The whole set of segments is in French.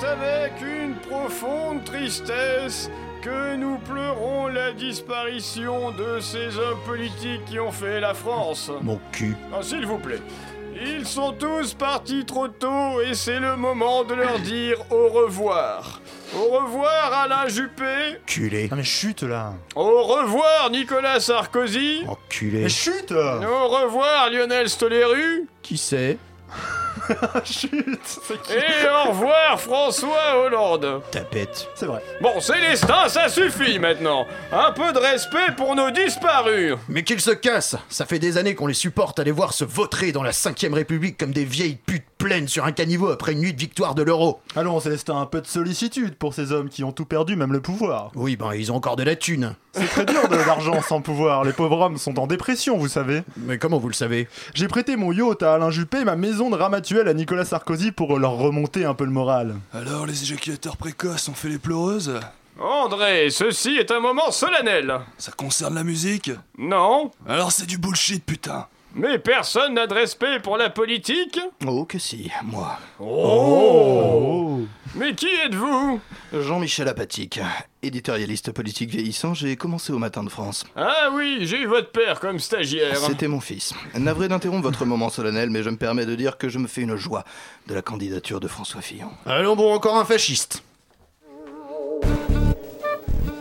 c'est avec une profonde tristesse que nous pleurons la disparition de ces hommes politiques qui ont fait la France. Mon cul. Ah, s'il vous plaît. Ils sont tous partis trop tôt et c'est le moment de leur dire au revoir. Au revoir Alain Juppé. Culé. Non mais chute là. Au revoir Nicolas Sarkozy. Enculé. Mais chute. Au revoir Lionel Stoléru. Qui c'est? Chut. Et au revoir François Hollande. Tapette. C'est vrai. Bon, Célestin, ça suffit maintenant. Un peu de respect pour nos disparus. Mais qu'ils se cassent. Ça fait des années qu'on les supporte à les voir se vautrer dans la 5ème République comme des vieilles putes pleines sur un caniveau après une nuit de victoire de l'euro. Allons Célestin, un peu de sollicitude pour ces hommes qui ont tout perdu, même le pouvoir. Oui, ben ils ont encore de la thune. C'est très dur de l'argent sans pouvoir. Les pauvres hommes sont en dépression, vous savez. Mais comment vous le savez? J'ai prêté mon yacht à Alain Juppé, ma maison de ramatuelle à Nicolas Sarkozy pour leur remonter un peu le moral. Alors, les éjaculateurs précoces ont fait les pleureuses? André, ceci est un moment solennel. Ça concerne la musique? Non. Alors c'est du bullshit, putain. Mais personne n'a de respect pour la politique? Oh que si, moi. Oh. Mais qui êtes-vous? Jean-Michel Aphatie, éditorialiste politique vieillissant, j'ai commencé au Matin de France. Ah oui, j'ai eu votre père comme stagiaire. C'était mon fils. Navré d'interrompre votre moment solennel, mais je me permets de dire que je me fais une joie de la candidature de François Fillon. Allons bon, encore un fasciste.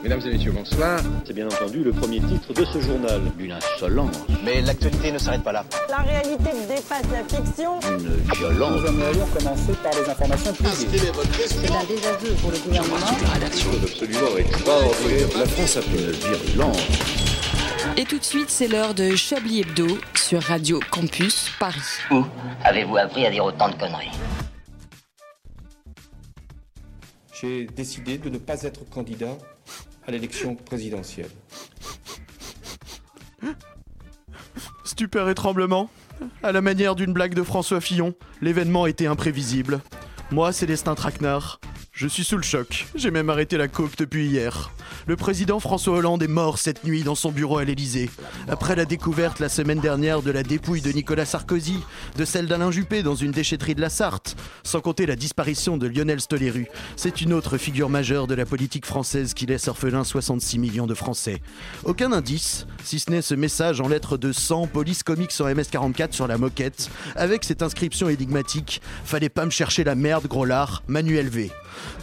Mesdames et messieurs, bonsoir. C'est bien entendu le premier titre de ce journal. Une insolence. Mais l'actualité ne s'arrête pas là. La réalité dépasse la fiction. Une violence. Nous allons commencer par les informations privées. C'est un désaveu pour le gouvernement. La rédaction est absolument extraordinaire. La France a fait une virulence. Et tout de suite, c'est l'heure de Chablis Hebdo sur Radio Campus Paris. Où avez-vous appris à dire autant de conneries? J'ai décidé de ne pas être candidat à l'élection présidentielle. Stupeur et tremblement. À la manière d'une blague de François Fillon, l'événement était imprévisible. Moi, Célestin Traquenard, je suis sous le choc. J'ai même arrêté la coke depuis hier. Le président François Hollande est mort cette nuit dans son bureau à l'Elysée. Après la découverte la semaine dernière de la dépouille de Nicolas Sarkozy, de celle d'Alain Juppé dans une déchetterie de la Sarthe, sans compter la disparition de Lionel Stoléru, c'est une autre figure majeure de la politique française qui laisse orphelin 66 millions de Français. Aucun indice, si ce n'est ce message en lettres de sang, police comics en MS-44 sur la moquette, avec cette inscription énigmatique « Fallait pas me chercher la merde, gros lard, Manuel V ».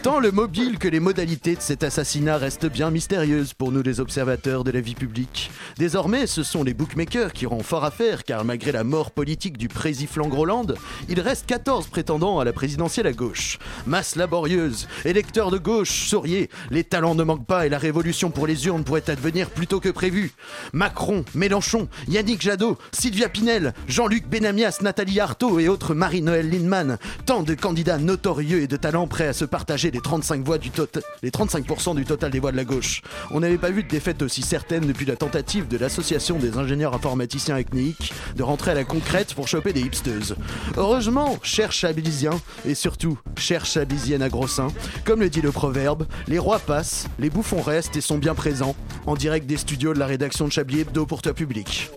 Tant le mobile que les modalités de cet assassinat restent bien mystérieuses pour nous les observateurs de la vie publique. Désormais, ce sont les bookmakers qui auront fort à faire, car malgré la mort politique du président Hollande, il reste 14 prétendants à la présidentielle à gauche. Masse laborieuse, électeurs de gauche, souriez, les talents ne manquent pas et la révolution pour les urnes pourrait advenir plus tôt que prévu. Macron, Mélenchon, Yannick Jadot, Sylvia Pinel, Jean-Luc Benamias, Nathalie Arthaud et autres Marie-Noëlle Lienemann. Tant de candidats notorieux et de talents prêts à se partager les 35% du total des voix de la gauche. On n'avait pas vu de défaite aussi certaine depuis la tentative de l'association des ingénieurs informaticiens ECNIC de rentrer à la concrète pour choper des hipsteuses. Heureusement, chers Chablisiens, et surtout chères Chablisiennes à gros seins, comme le dit le proverbe, les rois passent, les bouffons restent et sont bien présents, en direct des studios de la rédaction de Chablis Hebdo pour Toi Public.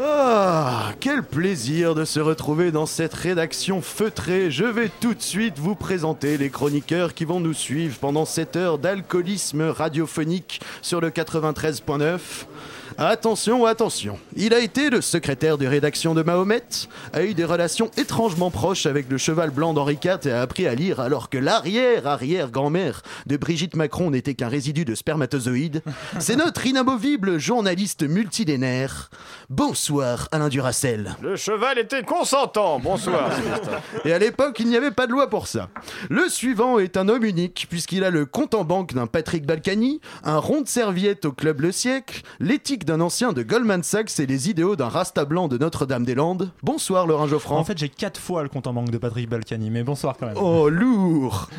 Ah, quel plaisir de se retrouver dans cette rédaction feutrée. Je vais tout de suite vous présenter les chroniqueurs qui vont nous suivre pendant cette heure d'alcoolisme radiophonique sur le 93.9. Attention, attention. Il a été le secrétaire de rédaction de Mahomet, a eu des relations étrangement proches avec le cheval blanc d'Henri IV et a appris à lire alors que l'arrière-arrière-grand-mère de Brigitte Macron n'était qu'un résidu de spermatozoïdes. C'est notre inamovible journaliste multilénaire. Bonsoir, Alain Duracell. Le cheval était consentant. Bonsoir. Et à l'époque, il n'y avait pas de loi pour ça. Le suivant est un homme unique puisqu'il a le compte en banque d'un Patrick Balkany, un rond de serviette au Club Le Siècle, l'éthique d'un ancien de Goldman Sachs et les idéaux d'un rasta blanc de Notre-Dame-des-Landes. Bonsoir Laurent Joffrin. En fait, j'ai 4 fois le compte en banque de Patrick Balkany, mais bonsoir quand même. Oh, lourd.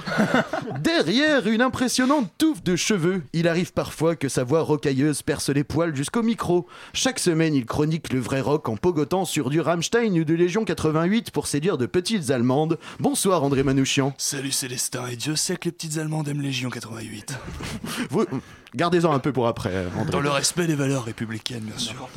Derrière une impressionnante touffe de cheveux, il arrive parfois que sa voix rocailleuse perce les poils jusqu'au micro. Chaque semaine, il chronique le vrai rock en pogotant sur du Rammstein ou de Légion 88 pour séduire de petites Allemandes. Bonsoir André Manoukian. Salut Célestin, et Dieu sait que les petites Allemandes aiment Légion 88. Vous... Gardez-en un peu pour après, André. Dans le respect des valeurs républicaines, bien sûr.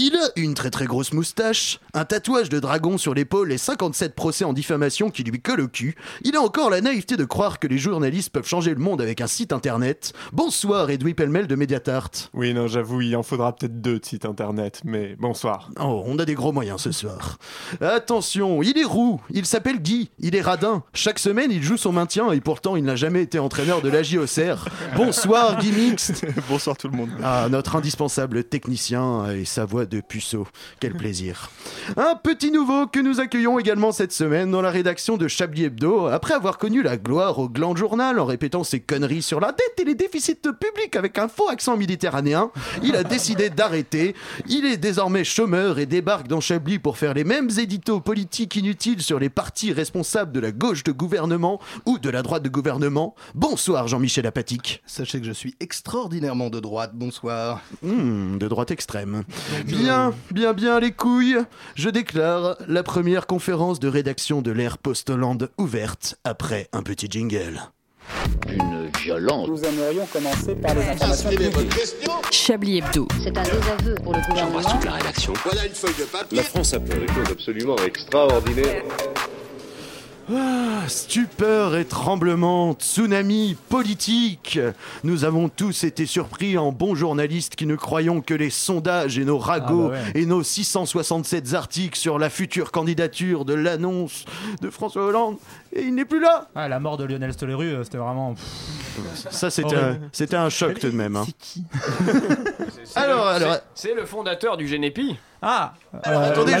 Il a une très très grosse moustache, un tatouage de dragon sur l'épaule et 57 procès en diffamation qui lui collent au cul. Il a encore la naïveté de croire que les journalistes peuvent changer le monde avec un site internet. Bonsoir Edwy Plenel de Mediapart. Oui, non, j'avoue, il en faudra peut-être deux de sites internet, mais bonsoir. Oh, on a des gros moyens ce soir. Attention, il est roux, il s'appelle Guy, il est radin. Chaque semaine, il joue son maintien et pourtant, il n'a jamais été entraîneur de la JOCR. Bonsoir Guy Mixte. Bonsoir tout le monde. Ah, notre indispensable technicien et sa voix de puceau. Quel plaisir. Un petit nouveau que nous accueillons également cette semaine dans la rédaction de Chablis Hebdo. Après avoir connu la gloire au gland journal en répétant ses conneries sur la dette et les déficits publics avec un faux accent méditerranéen, il a décidé d'arrêter. Il est désormais chômeur et débarque dans Chablis pour faire les mêmes éditos politiques inutiles sur les partis responsables de la gauche de gouvernement ou de la droite de gouvernement. Bonsoir Jean-Michel Aphatie. Sachez que je suis extraordinairement de droite, bonsoir. De droite extrême. Bien les couilles. Je déclare la première conférence de rédaction de l'ère post-Hollande ouverte après un petit jingle. Une violence. Nous aimerions commencer par les informations publiques. Chablis Hebdo. C'est un désaveu pour le gouvernement. J'embrasse toute la rédaction. Voilà une feuille de papier. La France a fait des choses absolument extraordinaires. Ah, stupeur et tremblement, tsunami politique. Nous avons tous été surpris en bons journalistes qui ne croyons que les sondages et nos ragots et nos 667 articles sur la future candidature de l'annonce de François Hollande. Et il n'est plus là. Ah, la mort de Lionel Stoléru, c'était vraiment... Ça, c'était un choc tout de même. Hein. C'est qui ? Alors... C'est le fondateur du Génépi. Ah, attendez,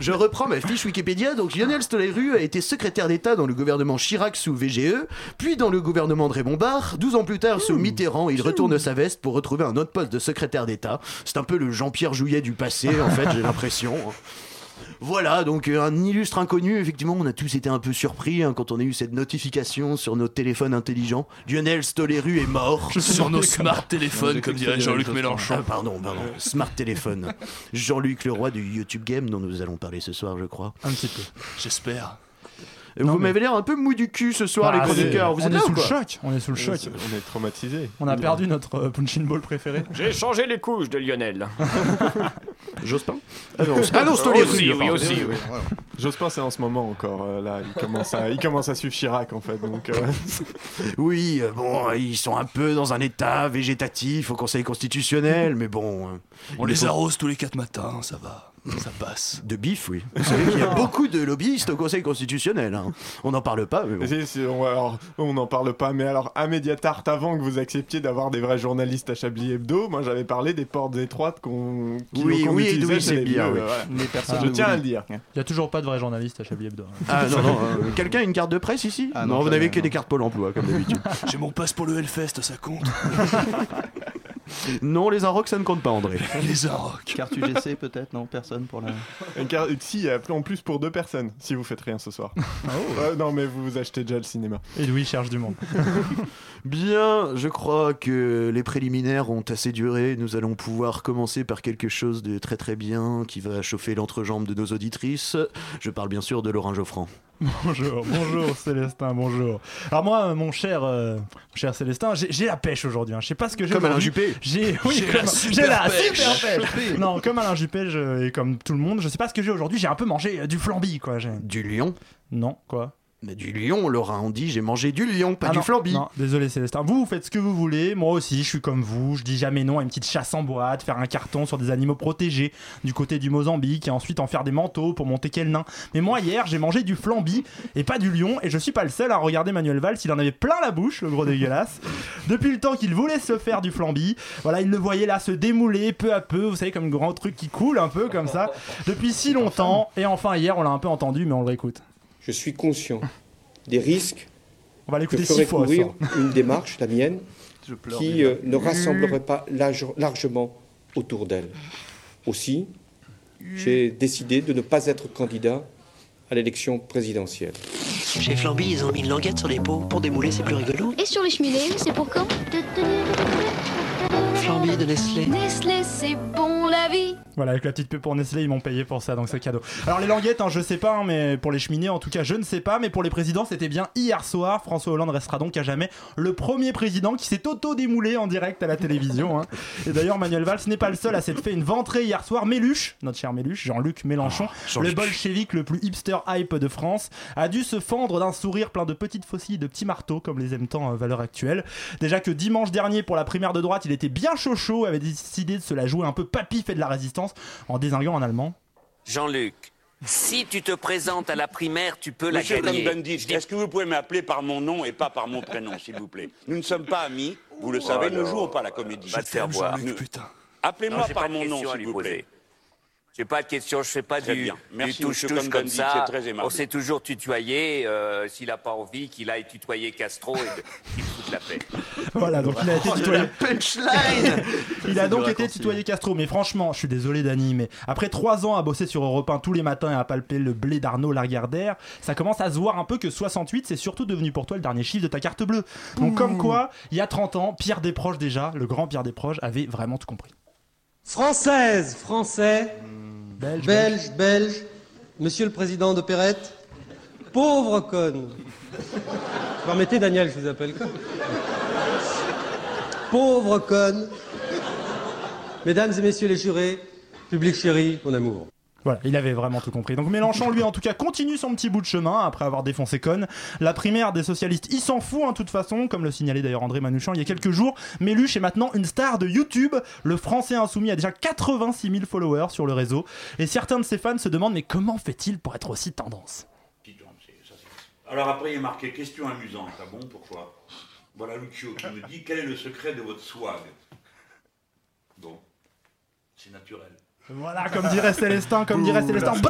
je reprends ma fiche Wikipédia. Donc Lionel Stoléru a été secrétaire d'État dans le gouvernement Chirac sous VGE, puis dans le gouvernement de Raymond Barre. 12 ans plus tard, sous Mitterrand, il retourne sa veste pour retrouver un autre poste de secrétaire d'État. C'est un peu le Jean-Pierre Jouyet du passé, en fait, j'ai l'impression. Voilà, donc un illustre inconnu. Effectivement, on a tous été un peu surpris quand on a eu cette notification sur nos téléphones intelligents. Lionel Stoléru est mort. Sur nos smart téléphones, comme dirait Jean-Luc Mélenchon. Pardon, smart téléphone. Jean-Luc, le roi du YouTube Game dont nous allons parler ce soir, je crois. Un petit peu. J'espère. Vous m'avez l'air un peu mou du cul ce soir, les chroniqueurs. Vous êtes là ou quoi ? On est sous le choc. On est traumatisés. On a perdu notre punching ball préféré. J'ai changé les couches de Lionel. Jospin ? Ah non, Stoléru. Oui. Jospin, c'est en ce moment encore. Là, il commence à suivre Chirac, en fait. Donc, oui, bon, ils sont un peu dans un état végétatif au Conseil constitutionnel, mais bon... On les arrose tous les 4 matins, ça va. Ça passe. De bif, oui. Vous savez qu'il y a beaucoup de lobbyistes au Conseil constitutionnel. Hein. On n'en parle pas. Mais bon. On n'en parle pas, mais alors à Mediatart, avant que vous acceptiez d'avoir des vrais journalistes à Chablis Hebdo, moi j'avais parlé des portes étroites qu'on utilisait chez les biens. Je tiens à le dire. Il n'y a toujours pas de vrais journalistes à Chablis Hebdo. Hein. Ah non. Quelqu'un a une carte de presse ici ? Ah, non, vous n'avez que des cartes Pôle emploi, comme d'habitude. J'ai mon passe pour le Hellfest, ça compte. Non, les Arocs, ça ne compte pas, André. Les Arocs. Carte UGC, peut-être ? Non, personne pour la... Si, en plus pour 2 personnes, si vous faites rien ce soir. Non, mais vous achetez déjà le cinéma. Et Louis cherche du monde. Bien, je crois que les préliminaires ont assez duré. Nous allons pouvoir commencer par quelque chose de très très bien qui va chauffer l'entrejambe de nos auditrices. Je parle bien sûr de Laurent Joffrin. Bonjour Célestin, bonjour. Alors moi, mon cher Célestin, j'ai la pêche aujourd'hui. Hein. Je sais pas ce que j'ai. Comme Alain Juppé. J'ai la super pêche. Non, comme Alain Juppé et comme tout le monde, je sais pas ce que j'ai aujourd'hui. J'ai un peu mangé du flambi, quoi. Du lion ? Non, quoi. Mais du lion, Laura, on dit j'ai mangé du lion, pas du flambi. Non, désolé Célestin, vous faites ce que vous voulez, moi aussi je suis comme vous, je dis jamais non à une petite chasse en boîte, faire un carton sur des animaux protégés du côté du Mozambique et ensuite en faire des manteaux pour monter quel nain. Mais moi hier j'ai mangé du flambi et pas du lion et je suis pas le seul à regarder Manuel Valls, il en avait plein la bouche, le gros dégueulasse. Depuis le temps qu'il voulait se faire du flambi, voilà il le voyait là se démouler peu à peu, vous savez comme grand truc qui coule un peu comme ça, depuis si longtemps et enfin hier on l'a un peu entendu mais on le réécoute. Je suis conscient des risques que ferait courir une démarche, la mienne, qui ne rassemblerait pas largement autour d'elle. Aussi, j'ai décidé de ne pas être candidat à l'élection présidentielle. Chez Flamby, ils ont mis une languette sur les peaux. Pour démouler, c'est plus rigolo. Et sur les cheminées, c'est pour quand ? Flamby de Nestlé. Nestlé, c'est bon la vie. Voilà, avec la petite pub pour Nestlé, ils m'ont payé pour ça, donc c'est cadeau. Alors les languettes, je sais pas, mais pour les cheminées, en tout cas, je ne sais pas, mais pour les présidents, c'était bien hier soir. François Hollande restera donc à jamais le premier président qui s'est auto-démoulé en direct à la télévision. Et d'ailleurs, Manuel Valls n'est pas le seul à s'être fait une ventrée hier soir. Méluche, notre cher Méluche, Jean-Luc Mélenchon, le bolchevique le plus hipster hype de France, a dû se fendre d'un sourire plein de petites faucilles, de petits marteaux, comme les aime tant Valeurs Actuelles. Déjà que dimanche dernier, pour la primaire de droite, il était bien chaud, avait décidé de se la jouer un peu papy fait de la résistance en désinguant en allemand. Jean-Luc, si tu te présentes à la primaire, tu peux Monsieur la gagner. Monsieur Bendit, est-ce que vous pouvez m'appeler par mon nom et pas par mon prénom, s'il vous plaît? Nous ne sommes pas amis, vous le savez, ne jouons pas la comédie. Va te faire boire. Appelez-moi par mon nom, s'il vous plaît. J'ai pas de question, je fais pas du touche-touche comme ça. On s'est toujours tutoyé. S'il a pas envie, qu'il aille tutoyer Castro et qu'il foute la paix. Voilà, donc il a été tutoyé. La punchline. Il a donc été tutoyé Castro. Mais franchement, je suis désolé, Dany, mais après 3 ans à bosser sur Europe 1 tous les matins et à palper le blé d'Arnaud Lagardère, ça commence à se voir un peu que 68, c'est surtout devenu pour toi le dernier chiffre de ta carte bleue. Donc comme quoi, il y a 30 ans, Pierre Desproges déjà, le grand Pierre Desproges, avait vraiment tout compris. Française, français, belge, monsieur le président de Perrette, pauvre conne. Vous remettez Daniel, je vous appelle conne. Pauvre conne. Mesdames et messieurs les jurés, public chéri, mon amour. Voilà, il avait vraiment tout compris. Donc Mélenchon, lui, en tout cas, continue son petit bout de chemin après avoir défoncé Cohn. La primaire des socialistes, il s'en fout, de toute façon, comme le signalait d'ailleurs André Manoukian il y a quelques jours. Méluche est maintenant une star de YouTube. Le Français insoumis a déjà 86 000 followers sur le réseau. Et certains de ses fans se demandent, mais comment fait-il pour être aussi tendance? Alors après, il est marqué question amusante. Ah bon, pourquoi? Voilà Lucio qui me dit, quel est le secret de votre swag? Bon, c'est naturel. Voilà, comme dirait Célestin, bravo,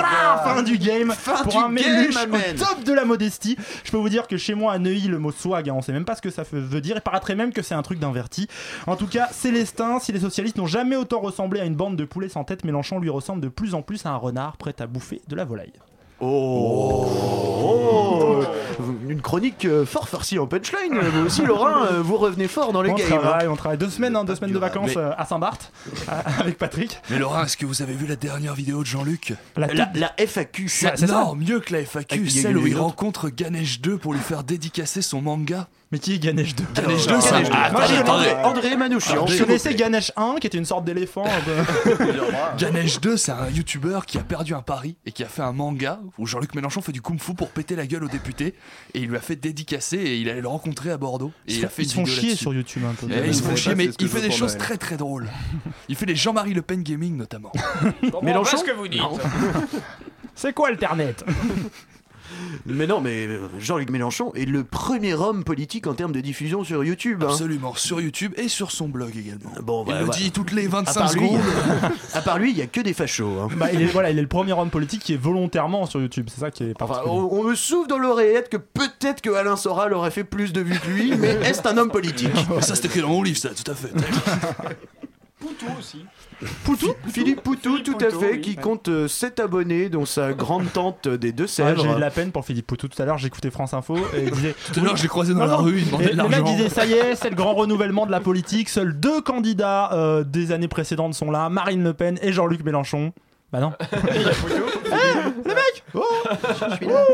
fin du game, pour un Méluche au top de la modestie. Je peux vous dire que chez moi à Neuilly, le mot swag, on sait même pas ce que ça veut dire, et paraîtrait même que c'est un truc d'inverti. En tout cas, Célestin, si les socialistes n'ont jamais autant ressemblé à une bande de poulets sans tête, Mélenchon lui ressemble de plus en plus à un renard prêt à bouffer de la volaille. Une chronique fort farcie en punchline. Vous aussi, Laurent, vous revenez fort dans le game. On travaille 2 semaines, 2 semaines de vacances à Saint-Barth avec Patrick. Mais Laurent, est-ce que vous avez vu la dernière vidéo de Jean-Luc? La FAQ. Non, mieux que la FAQ, celle où il rencontre Ganesh 2 pour lui faire dédicacer son manga. Mais qui est Ganesh 2? Ganesh 2, c'est André Manoukian. Je connaissais Ganesh 1 qui était une sorte d'éléphant. Ganesh 2, c'est un youtubeur qui a perdu un pari et qui a fait un manga où Jean-Luc Mélenchon fait du kung-fu pour péter la gueule aux députés, et il lui a fait dédicacer, et il allait le rencontrer à Bordeaux. Et il a fait ils se font chier là-dessus sur YouTube un peu. Ils se font chier, mais il fait des choses très très drôles. Il fait les Jean-Marie Le Pen gaming notamment. Mélenchon, ce que vous dites. C'est quoi Alternet? Mais non, mais Jean-Luc Mélenchon est le premier homme politique en termes de diffusion sur YouTube. Absolument, sur YouTube et sur son blog également. Il le dit toutes les 25 secondes. À part lui, il n'y a que des fachos. Il est le premier homme politique qui est volontairement sur YouTube. C'est ça qui est particulier. On me souffle dans l'oreillette que peut-être que Alain Soral aurait fait plus de vues que lui, mais est-ce un homme politique? Ça, c'était écrit dans mon livre, ça, tout à fait. Poutou aussi. Philippe Poutou, qui compte 7 abonnés, dont sa grande tante des Deux-Sèvres. J'ai eu de la peine pour Philippe Poutou. Tout à l'heure, j'écoutais France Info et disait. Tout à l'heure, je l'ai croisé dans la rue. Le mec disait, ça y est, c'est le grand renouvellement de la politique. Seuls 2 candidats des années précédentes sont là, Marine Le Pen et Jean-Luc Mélenchon. Bah non. Le mec je suis là.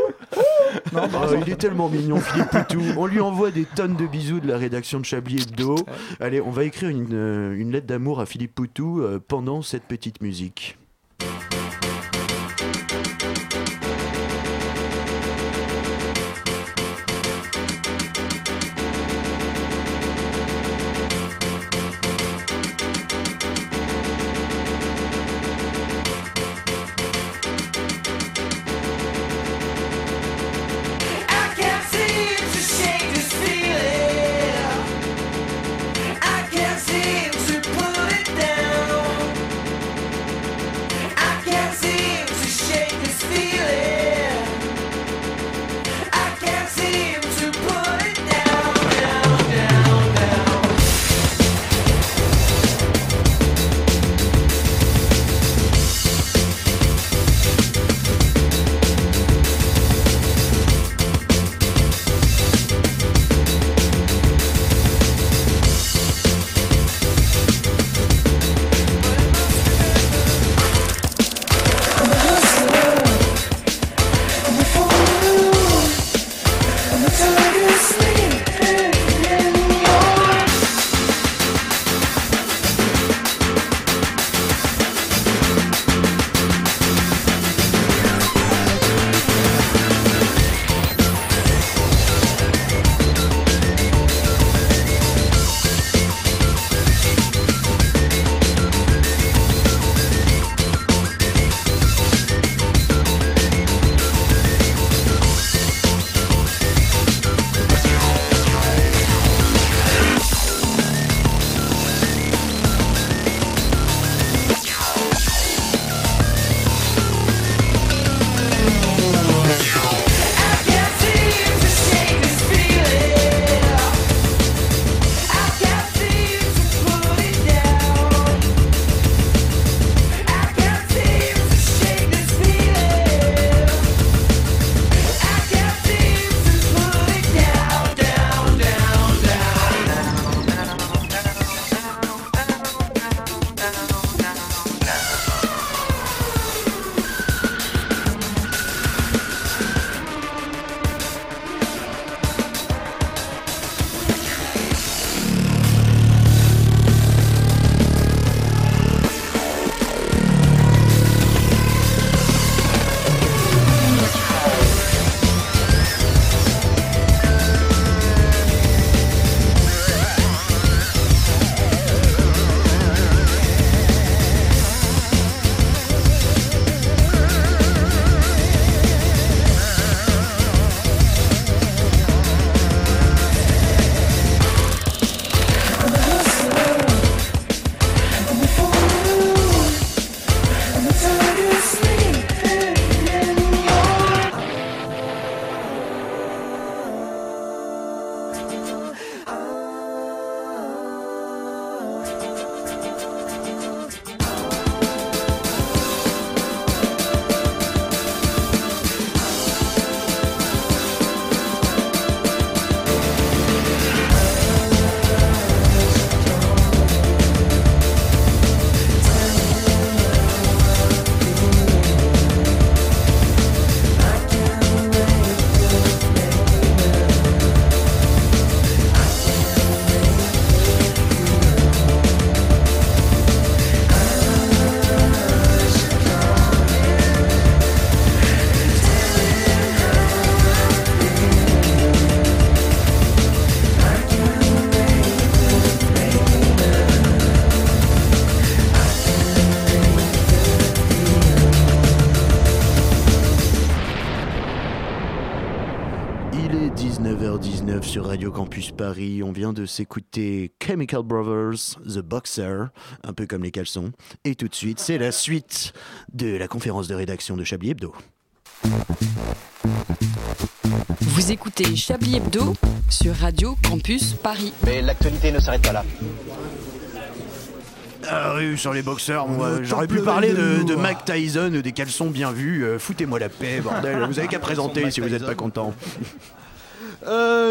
Il est tellement mignon, Philippe Poutou. On lui envoie des tonnes de bisous de la rédaction de Chablis Hebdo. Allez, on va écrire une lettre d'amour à Philippe Poutou pendant cette petite musique. Sur Radio Campus Paris, on vient de s'écouter Chemical Brothers, The Boxer, un peu comme les caleçons. Et tout de suite, c'est la suite de la conférence de rédaction de Chablis Hebdo. Vous écoutez Chablis Hebdo sur Radio Campus Paris. Mais l'actualité ne s'arrête pas là. Ah oui, sur les boxeurs, moi, j'aurais pu parler de Mike Tyson, des caleçons bien vus. Foutez-moi la paix, bordel, vous avez qu'à présenter si vous n'êtes pas content.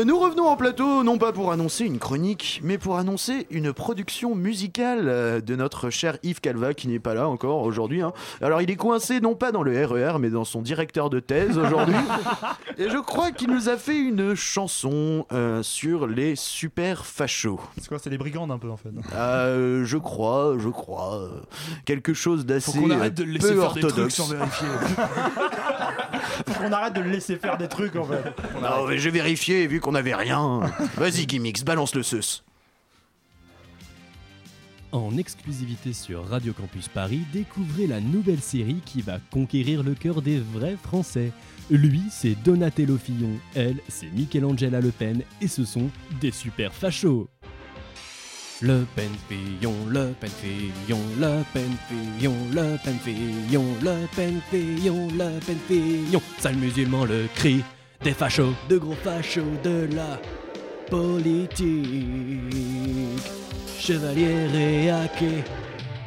Nous revenons en plateau, non pas pour annoncer une chronique, mais pour annoncer une production musicale de notre cher Yves Calva, qui n'est pas là encore aujourd'hui. Hein. Alors il est coincé non pas dans le RER, mais dans son directeur de thèse aujourd'hui. Et je crois qu'il nous a fait une chanson sur les super fachos. C'est quoi, c'est des brigandes un peu en fait? Je crois. Quelque chose d'assez peu orthodoxe. Faut qu'on arrête de le laisser faire des trucs sans vérifier. Faut qu'on arrête de le laisser faire des trucs en fait. Non, mais j'ai vérifié. Vu qu'on avait rien. Vas-y Guy Mixte, balance le seus. En exclusivité sur Radio Campus Paris, découvrez la nouvelle série qui va conquérir le cœur des vrais Français. Lui, c'est Donatello Fillon, elle, c'est Michelangela Le Pen, et ce sont des super fachos. Le Pen Fillon, Le Pen Fillon, Le Pen Fillon, Le Pen Fillon, Le Pen Fillon, Le Pen Fillon, sale musulman le cri. Des fachos, de gros fachos de la politique, chevaliers réaqués,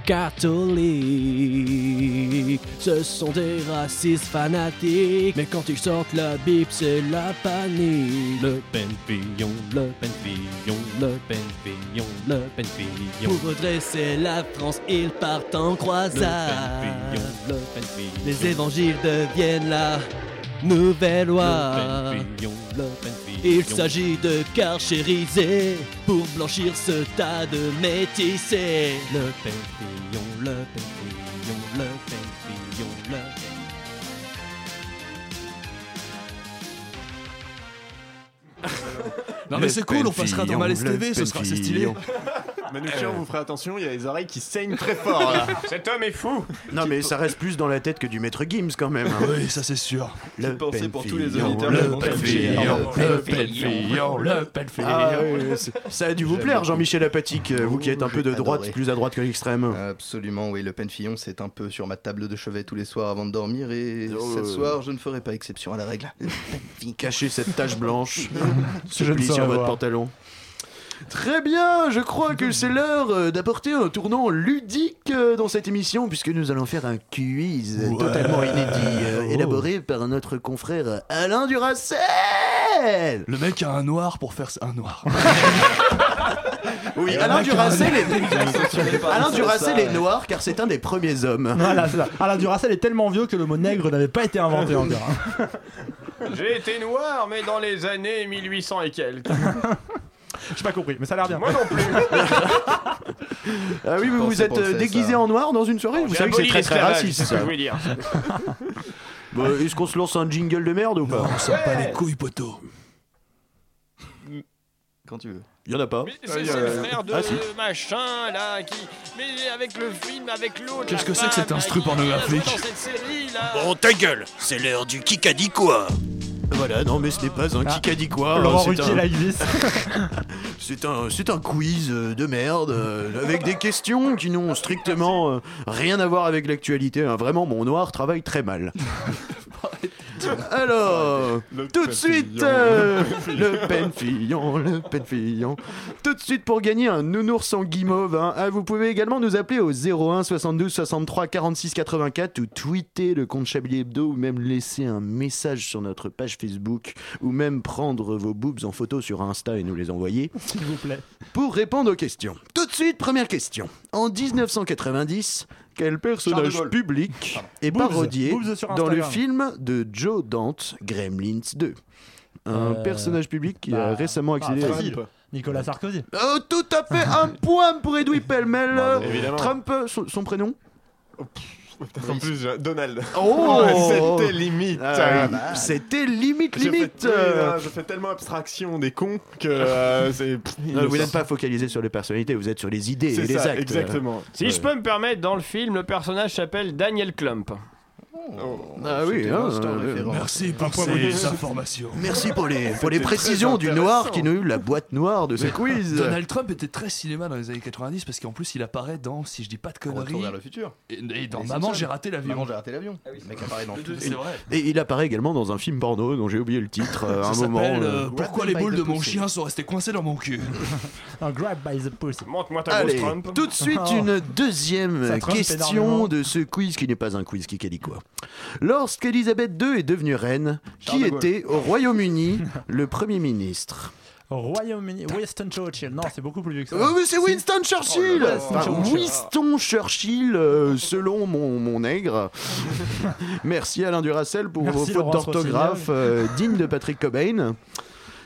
catholiques, ce sont des racistes fanatiques, mais quand ils sortent la Bible, c'est la panique. Le Pen Fillon, Le Pen Fillon, Le Pen Fillon, Le Pen Fillon, pour redresser la France, ils partent en croisade. Le Pen Fillon, Le Pen Fillon, les évangiles deviennent la nouvelle loi. Il s'agit de carchériser pour blanchir ce tas de métissés. Le Pen Fillon, Le Pen Fillon, Le Pen Fillon, Le Pen Fillon. Non mais c'est cool, on passera dans Malaise TV, ce sera, c'est stylé. Manoukian, vous ferez attention, il y a les oreilles qui saignent très fort là. Cet homme est fou. Non mais ça reste plus dans la tête que du maître Gims quand même. Hein. Oui, ça c'est sûr. Le pensée pour tous les auditeurs. Le Pen Fillon, Le Pen Fillon, Le Pen Fillon. Ça a dû vous plaire, Jean-Michel Aphatie, vous qui êtes un peu de droite, plus à droite que l'extrême. Absolument, oui, Le Pen Fillon, c'est un peu sur ma table de chevet tous les soirs avant de dormir, et ce soir, je ne ferai pas exception à la règle. Cachez cette tache blanche. Suppliez sur votre pantalon. Très bien, je crois que c'est l'heure d'apporter un tournant ludique dans cette émission, puisque nous allons faire un quiz totalement inédit, élaboré par notre confrère Alain Duracell. Le mec a un noir pour faire un noir. Oui, Alain Duracell est noir car c'est un des premiers hommes. Voilà, c'est ça. Alain Duracell est tellement vieux que le mot nègre n'avait pas été inventé encore. J'ai été noir, mais dans les années 1800 et quelques. J'ai pas compris, mais ça a l'air bien. Moi non plus. Ah oui, mais vous êtes déguisé en noir dans une soirée. Vous savez que c'est très très raciste. C'est ce que je voulais dire. Bon, est-ce qu'on se lance un jingle de merde ou pas? On sent pas les couilles, poteau. Quand tu veux. Il y en a pas. Mais c'est le frère de machin là qui. Mais avec le film, avec l'autre. Qu'est-ce que c'est que cet instru pornographique? Bon, ta gueule. C'est l'heure du qui a dit quoi. Voilà, non mais ce n'est pas un qui a dit quoi. Laurent Ruquier, la Ibis. C'est un quiz de merde, avec des questions qui n'ont strictement rien à voir avec l'actualité. Hein. Vraiment, mon noir travaille très mal. Alors, tout de suite, le Pen Fillon. Tout de suite, pour gagner un nounours en guimauve, hein, vous pouvez également nous appeler au 01 72 63 46 84 ou tweeter le compte Chablis Hebdo ou même laisser un message sur notre page Facebook ou même prendre vos boobs en photo sur Insta et nous les envoyer. S'il vous plaît. Pour répondre aux questions. Tout de suite, première question. En 1990... quel personnage public est parodié dans le film de Joe Dante, Gremlins 2? Un personnage public qui a récemment accédé à... Nicolas Sarkozy. Tout à fait. Un point pour Edwy Plenel. Trump, son prénom? En plus, Donald. Oh, c'était limite. C'était limite. Je fais tellement abstraction des cons que vous n'êtes pas focalisé sur les personnalités, vous êtes sur les idées et les actes. Exactement. Si je peux me permettre, dans le film, le personnage s'appelle Daniel Klump. Merci pour ces informations. Merci pour les précisions du noir qui nous eu la boîte noire de ce quiz. Donald Trump était très cinéma dans les années 90 parce qu'en plus il apparaît dans, si je dis pas de conneries, Retour vers le futur. Et dans Maman j'ai raté l'avion. Ah oui, le mec apparaît dans tout. C'est vrai. Et il apparaît également dans un film porno dont j'ai oublié le titre à un moment. Pourquoi les boules de mon chien sont restées coincées dans mon cul. Un grab by the pussy. Montre-moi ta grosse Trump. Tout de suite une deuxième question de ce quiz qui n'est pas un quiz qui dit quoi. Lorsqu'Elisabeth II est devenue reine, qui était au Royaume-Uni le Premier ministre? Royaume-Uni, Winston Churchill. Non, c'est beaucoup plus vieux que ça. Oui, c'est Winston Churchill. Winston Churchill, selon mon nègre. Merci Alain Duracell pour vos fautes d'orthographe dignes de Patrick Cobain.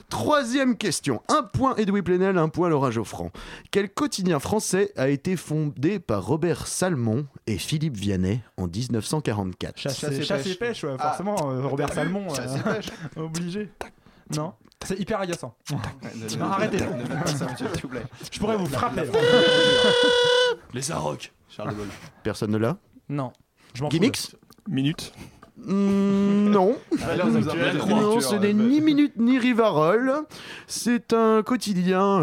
Troisième question. Un point Edwy Plenel, un point Laurent Joffrin. Quel quotidien français a été fondé par Robert Salmon et Philippe Vianney en 1944? Chasse et pêche, ouais, forcément. Robert Salmon, Chasse et pêche. Obligé. Non, c'est hyper agaçant. Arrêtez. Je pourrais vous frapper. Les Arocs. Charles de Gaulle. Personne ne l'a? Non. Guy Mixte. Minute. Non. Non, ce n'est ni Minute ni Rivarol. C'est un quotidien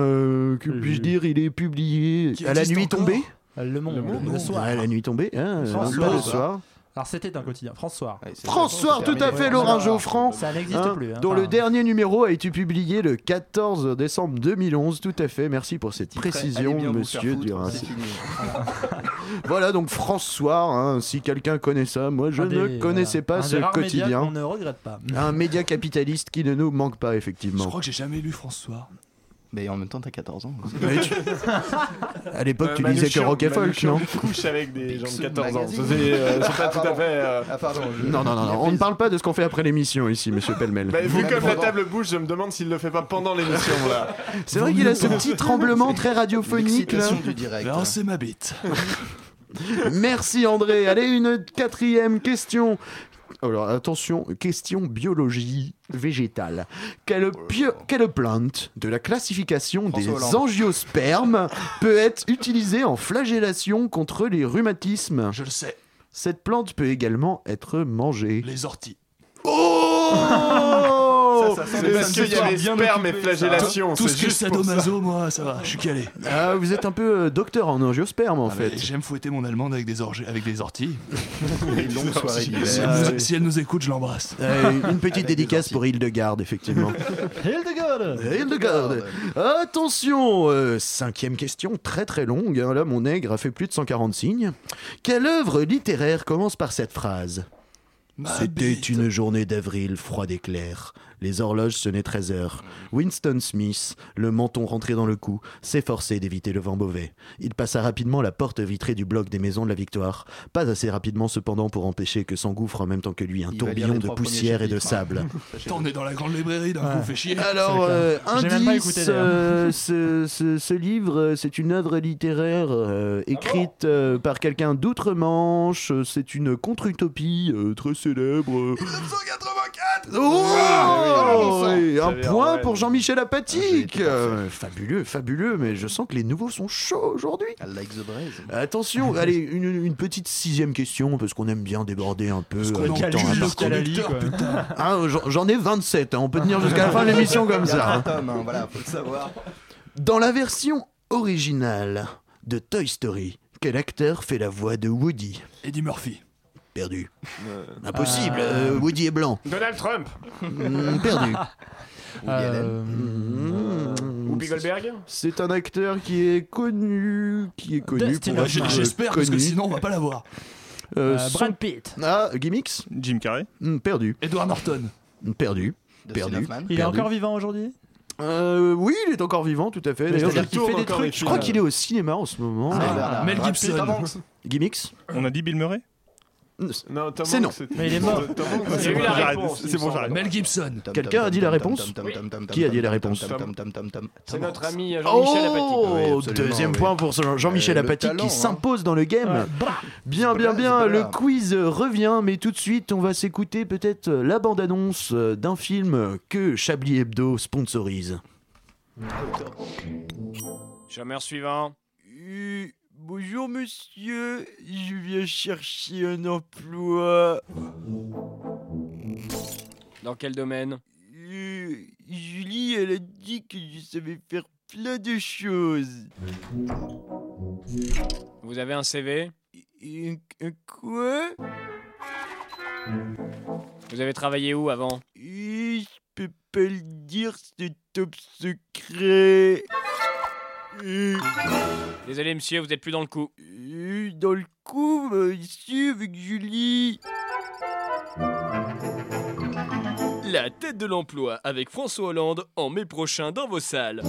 que puis-je dire, il est publié à la nuit tombée. Le Monde. Le soir. À la nuit tombée. Le soir. Alors c'était un quotidien, France Soir. France Soir, tout à fait, Laurent Joffrin. Ça n'existe plus. Dont le dernier numéro a été publié le 14 décembre 2011. Tout à fait, merci pour cette précision, monsieur Durin. Voilà, donc France Soir, hein, si quelqu'un connaît ça. Moi, je ne connaissais pas ce quotidien. On ne regrette pas. Un média capitaliste qui ne nous manque pas, effectivement. Je crois que j'ai jamais lu France Soir. Mais en même temps, t'as 14 ans. À l'époque, tu lisais que rock et folk, non? Tu couches avec des gens de 14 ans. C'est pas tout à fait. Non. On ne parle pas de ce qu'on fait après l'émission ici, monsieur Pellemel. Vu comme la table bouge, je me demande s'il le fait pas pendant l'émission. Là. C'est vrai qu'il a ce petit tremblement très radiophonique. L'excitation du direct. Non, c'est ma bite. Merci André. Allez, une quatrième question. Alors attention, question biologie végétale. Quelle plante de la classification des angiospermes peut être utilisée en flagellation contre les rhumatismes? Je le sais. Cette plante peut également être mangée. Les orties. Oh. C'est parce qu'il y avait sperme et flagellation. Tout ce que sadomaso, moi, ça va, je suis calé. Vous êtes un peu docteur en angiosperme en fait. J'aime fouetter mon allemande avec des orties. Une longue soirée d'hiver. Si elle nous écoute, je l'embrasse. Une petite dédicace pour Hildegarde, effectivement. Hildegarde. Attention, cinquième question, très très longue. Hein, là, mon nègre a fait plus de 140 signes. Quelle œuvre littéraire commence par cette phrase? C'était une journée d'avril, froide et claire. Les horloges sonnaient 13h. Winston Smith, le menton rentré dans le cou, s'efforçait d'éviter le vent mauvais. Il passa rapidement la porte vitrée du bloc des Maisons de la Victoire. Pas assez rapidement cependant pour empêcher que s'engouffre en même temps que lui un tourbillon de poussière et de sable. T'en es dans la grande librairie, d'un coup, fait chier. Alors, indice, ce livre, c'est une œuvre littéraire écrite par quelqu'un d'outre-Manche. C'est une contre-utopie très célèbre. 1984 un point pour Jean-Michel Aphatie. Fabuleux, mais je sens que les nouveaux sont chauds aujourd'hui. I like the braise. Attention, allez, une petite sixième question, parce qu'on aime bien déborder un peu. J'en ai 27, hein, on peut tenir jusqu'à la fin de l'émission comme ça. Hein. Voilà, faut le savoir. Dans la version originale de Toy Story, quel acteur fait la voix de Woody ? Eddie Murphy. Perdu. Impossible, Woody est blanc. Donald Trump. Perdu. Whoopi Goldberg. C'est un acteur qui est connu pour j'espère connu. Parce que sinon on va pas l'avoir. Brad Pitt. Ah, Guy Mixte. Jim Carrey. Perdu. Edward Norton. Perdu. Il est encore vivant aujourd'hui ? Oui, il est encore vivant, tout à fait. D'ailleurs, il fait des trucs. Je crois qu'il est au cinéma en ce moment. Mel Gibson. Guy Mixte. On a dit Bill Murray. Non, c'est non. Mais il est mort. J'ai eu la réponse. C'est bon, j'arrête. Mel Gibson. Quelqu'un a dit la réponse ? Qui a dit la réponse ? C'est notre ami Jean-Michel Aphatie. Oh, deuxième point pour Jean-Michel Aphatie qui s'impose dans le game. Bien. Le quiz revient, mais tout de suite, on va s'écouter peut-être la bande-annonce d'un film que Chablis Hebdo sponsorise. Chameur suivant. Bonjour monsieur, je viens chercher un emploi. Dans quel domaine ? Julie, elle a dit que je savais faire plein de choses. Vous avez un CV ? Un quoi ? Vous avez travaillé où avant ? Je peux pas le dire, c'est top secret. Désolé monsieur, vous êtes plus dans le coup. Dans le coup, ici avec Julie. La tête de l'emploi avec François Hollande en mai prochain dans vos salles.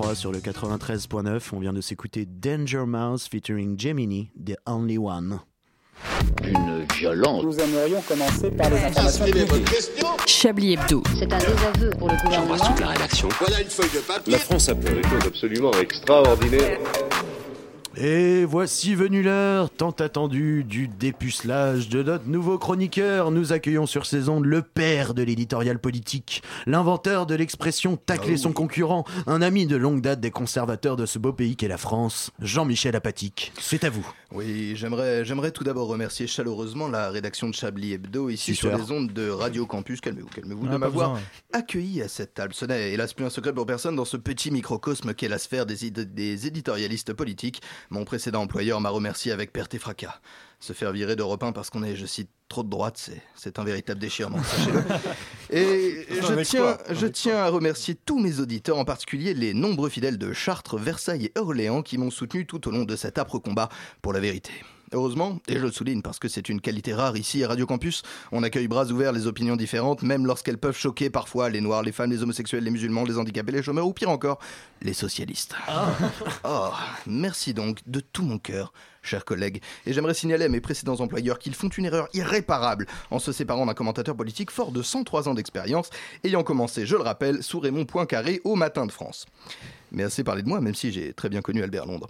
23 sur le 93.9. On vient de s'écouter Danger Mouse featuring Gemini, The Only One. Une violence. Nous aimerions commencer par les informations publiques. Chablis Hebdo. C'est un désaveu pour le gouvernement. J'embrasse toute la rédaction. Voilà une feuille de papier. La France a fait des choses absolument extraordinaires. Et voici venue l'heure tant attendue du dépucelage de notre nouveau chroniqueur. Nous accueillons sur ces ondes le père de l'éditorial politique, l'inventeur de l'expression tacler son concurrent, un ami de longue date des conservateurs de ce beau pays qu'est la France, Jean-Michel Aphatie. C'est à vous. Oui, j'aimerais tout d'abord remercier chaleureusement la rédaction de Chablis Hebdo ici sur les ondes de Radio Campus. Calmez-vous de m'avoir accueilli à cette table. Ce n'est hélas plus un secret pour personne dans ce petit microcosme qu'est la sphère des éditorialistes politiques. Mon précédent employeur m'a remercié avec perte et fracas. Se faire virer d'Europe 1 parce qu'on est, je cite, trop de droite, c'est un véritable déchirement, sachez-le. Et je tiens à remercier tous mes auditeurs, en particulier les nombreux fidèles de Chartres, Versailles et Orléans qui m'ont soutenu tout au long de cet âpre combat pour la vérité. Heureusement, et je le souligne parce que c'est une qualité rare ici à Radio Campus, on accueille bras ouverts les opinions différentes, même lorsqu'elles peuvent choquer parfois les noirs, les femmes, les homosexuels, les musulmans, les handicapés, les chômeurs ou pire encore, les socialistes. Oh, merci donc de tout mon cœur, chers collègues. Et j'aimerais signaler à mes précédents employeurs qu'ils font une erreur irréparable en se séparant d'un commentateur politique fort de 103 ans d'expérience, ayant commencé, je le rappelle, sous Raymond Poincaré au Matin de France. Mais assez parlé de moi, même si j'ai très bien connu Albert Londres.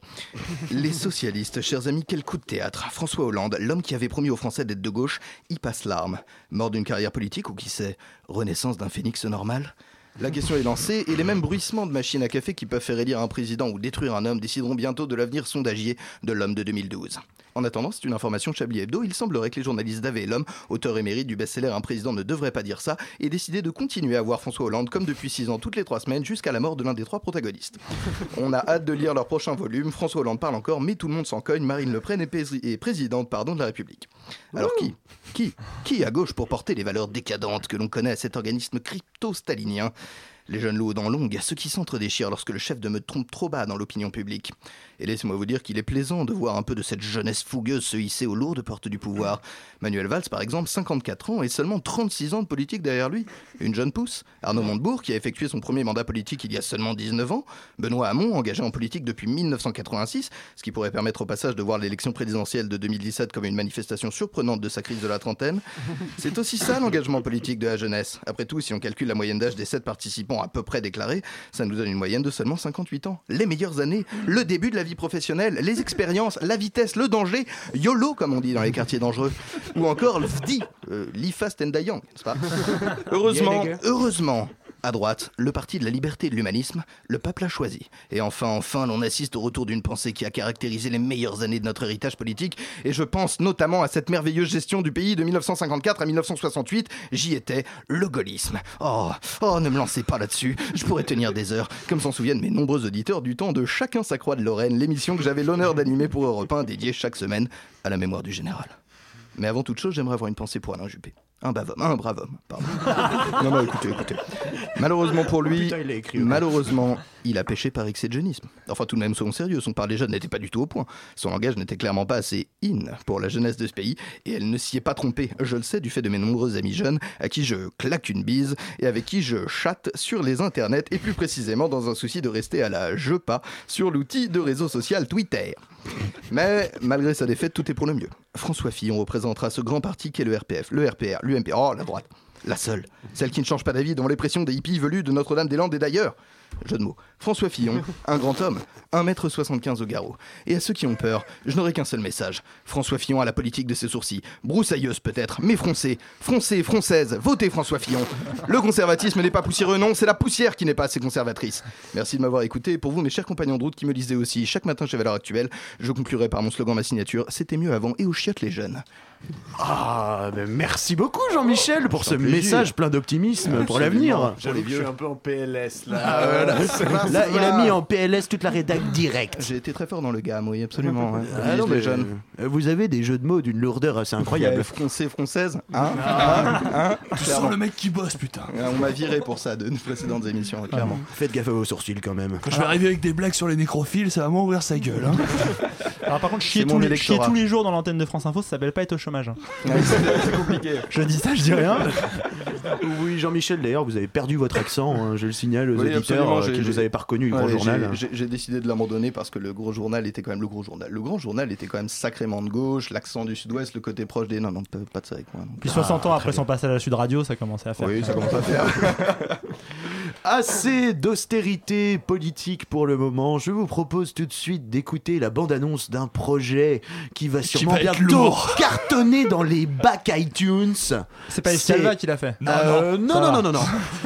Les socialistes, chers amis, quel coup de théâtre. François Hollande, l'homme qui avait promis aux Français d'être de gauche, y passe l'arme. Mort d'une carrière politique ou qui sait, renaissance d'un phénix normal ? La question est lancée et les mêmes bruissements de machines à café qui peuvent faire élire un président ou détruire un homme décideront bientôt de l'avenir sondagier de l'homme de 2012. En attendant, c'est une information Chablis Hebdo, il semblerait que les journalistes d'Ave et l'Homme, auteurs émérites du best-seller Un président ne devrait pas dire ça, aient décidé de continuer à voir François Hollande comme depuis 6 ans toutes les 3 semaines jusqu'à la mort de l'un des 3 protagonistes. On a hâte de lire leur prochain volume, François Hollande parle encore mais tout le monde s'en cogne, Marine Le Pen est présidente de la République. Alors qui à gauche pour porter les valeurs décadentes que l'on connaît à cet organisme crypto-stalinien ? Les jeunes loups aux dents longues, ceux qui s'entre-déchirent lorsque le chef de meute trompe trop bas dans l'opinion publique. Et laissez-moi vous dire qu'il est plaisant de voir un peu de cette jeunesse fougueuse se hisser aux lourdes portes du pouvoir. Manuel Valls, par exemple, 54 ans et seulement 36 ans de politique derrière lui. Une jeune pousse. Arnaud Montebourg, qui a effectué son premier mandat politique il y a seulement 19 ans. Benoît Hamon, engagé en politique depuis 1986, ce qui pourrait permettre au passage de voir l'élection présidentielle de 2017 comme une manifestation surprenante de sa crise de la trentaine. C'est aussi ça l'engagement politique de la jeunesse. Après tout, si on calcule la moyenne d'âge des 7 participants à peu près déclaré, ça nous donne une moyenne de seulement 58 ans. Les meilleures années, le début de la vie professionnelle, les expériences, la vitesse, le danger, YOLO comme on dit dans les quartiers dangereux, ou encore l'FDI, Live Fast and Die Young, n'est-ce pas ? Heureusement, à droite, le parti de la liberté et de l'humanisme, le pape l'a choisi. Et enfin, l'on assiste au retour d'une pensée qui a caractérisé les meilleures années de notre héritage politique, et je pense notamment à cette merveilleuse gestion du pays de 1954 à 1968, j'y étais, le gaullisme. Oh, ne me lancez pas là-dessus, je pourrais tenir des heures, comme s'en souviennent mes nombreux auditeurs du temps de Chacun sa croix de Lorraine, l'émission que j'avais l'honneur d'animer pour Europe 1, dédiée chaque semaine à la mémoire du général. Mais avant toute chose, j'aimerais avoir une pensée pour Alain Juppé. Un brave homme, pardon. Non, écoutez. Malheureusement pour lui, il a péché par excès de jeunisme. Enfin, tout de même, soyons sérieux, son parler jeune n'était pas du tout au point. Son langage n'était clairement pas assez in pour la jeunesse de ce pays, et elle ne s'y est pas trompée, je le sais, du fait de mes nombreux amis jeunes, à qui je claque une bise, et avec qui je chatte sur les internets, et plus précisément dans un souci de rester à la pas sur l'outil de réseau social Twitter. Mais, malgré sa défaite, tout est pour le mieux. François Fillon représentera ce grand parti qu'est le RPF, le RPR, l'UMP, la droite, la seule, celle qui ne change pas d'avis devant les pressions des hippies velus de Notre-Dame-des-Landes et d'ailleurs. Jeu de mots. François Fillon, un grand homme, 1m75 au garrot. Et à ceux qui ont peur, je n'aurai qu'un seul message. François Fillon a la politique de ses sourcils. Broussailleuse peut-être, mais froncée, française, votez François Fillon. Le conservatisme n'est pas poussiéreux, non, c'est la poussière qui n'est pas assez conservatrice. Merci de m'avoir écouté. Et pour vous, mes chers compagnons de route qui me lisaient aussi chaque matin chez Valeurs Actuelles, je conclurai par mon slogan, ma signature, c'était mieux avant et aux chiottes les jeunes. Merci beaucoup Jean-Michel pour ce message plein d'optimisme pour l'avenir. Je suis un peu en PLS là. Là, il a mis en PLS toute la rédac directe. J'ai été très fort dans le gamme, oui, absolument. Ouais. Vous avez des jeux de mots d'une lourdeur assez incroyable. Française, tu sens le mec qui bosse, putain. On m'a viré pour ça de nos précédentes émissions, clairement. Faites gaffe à vos sourcils quand même. Quand je vais arriver avec des blagues sur les nécrophiles, ça va moins ouvrir sa gueule. Alors, par contre, chier tous les jours dans l'antenne de France Info, ça s'appelle pas être au chômage. C'est compliqué. Je dis ça, je dis rien. Oui, Jean-Michel, d'ailleurs, vous avez perdu votre accent, hein, je le signale aux auditeurs qui ne vous avaient pas reconnu, le Grand Journal. J'ai décidé de l'abandonner parce que le Grand Journal était quand même le Grand Journal. Le Grand Journal était quand même sacrément de gauche, l'accent du sud-ouest, le côté proche des... Non, pas de ça avec moi. Donc. Puis 60 ans après son passage à la Sud Radio, ça commençait à faire. Oui, ça commençait à faire. Assez d'austérité politique pour le moment. Je vous propose tout de suite d'écouter la bande-annonce d'un projet qui va sûrement bientôt cartonner dans les bacs iTunes. C'est pas Escalva qui l'a fait. Non.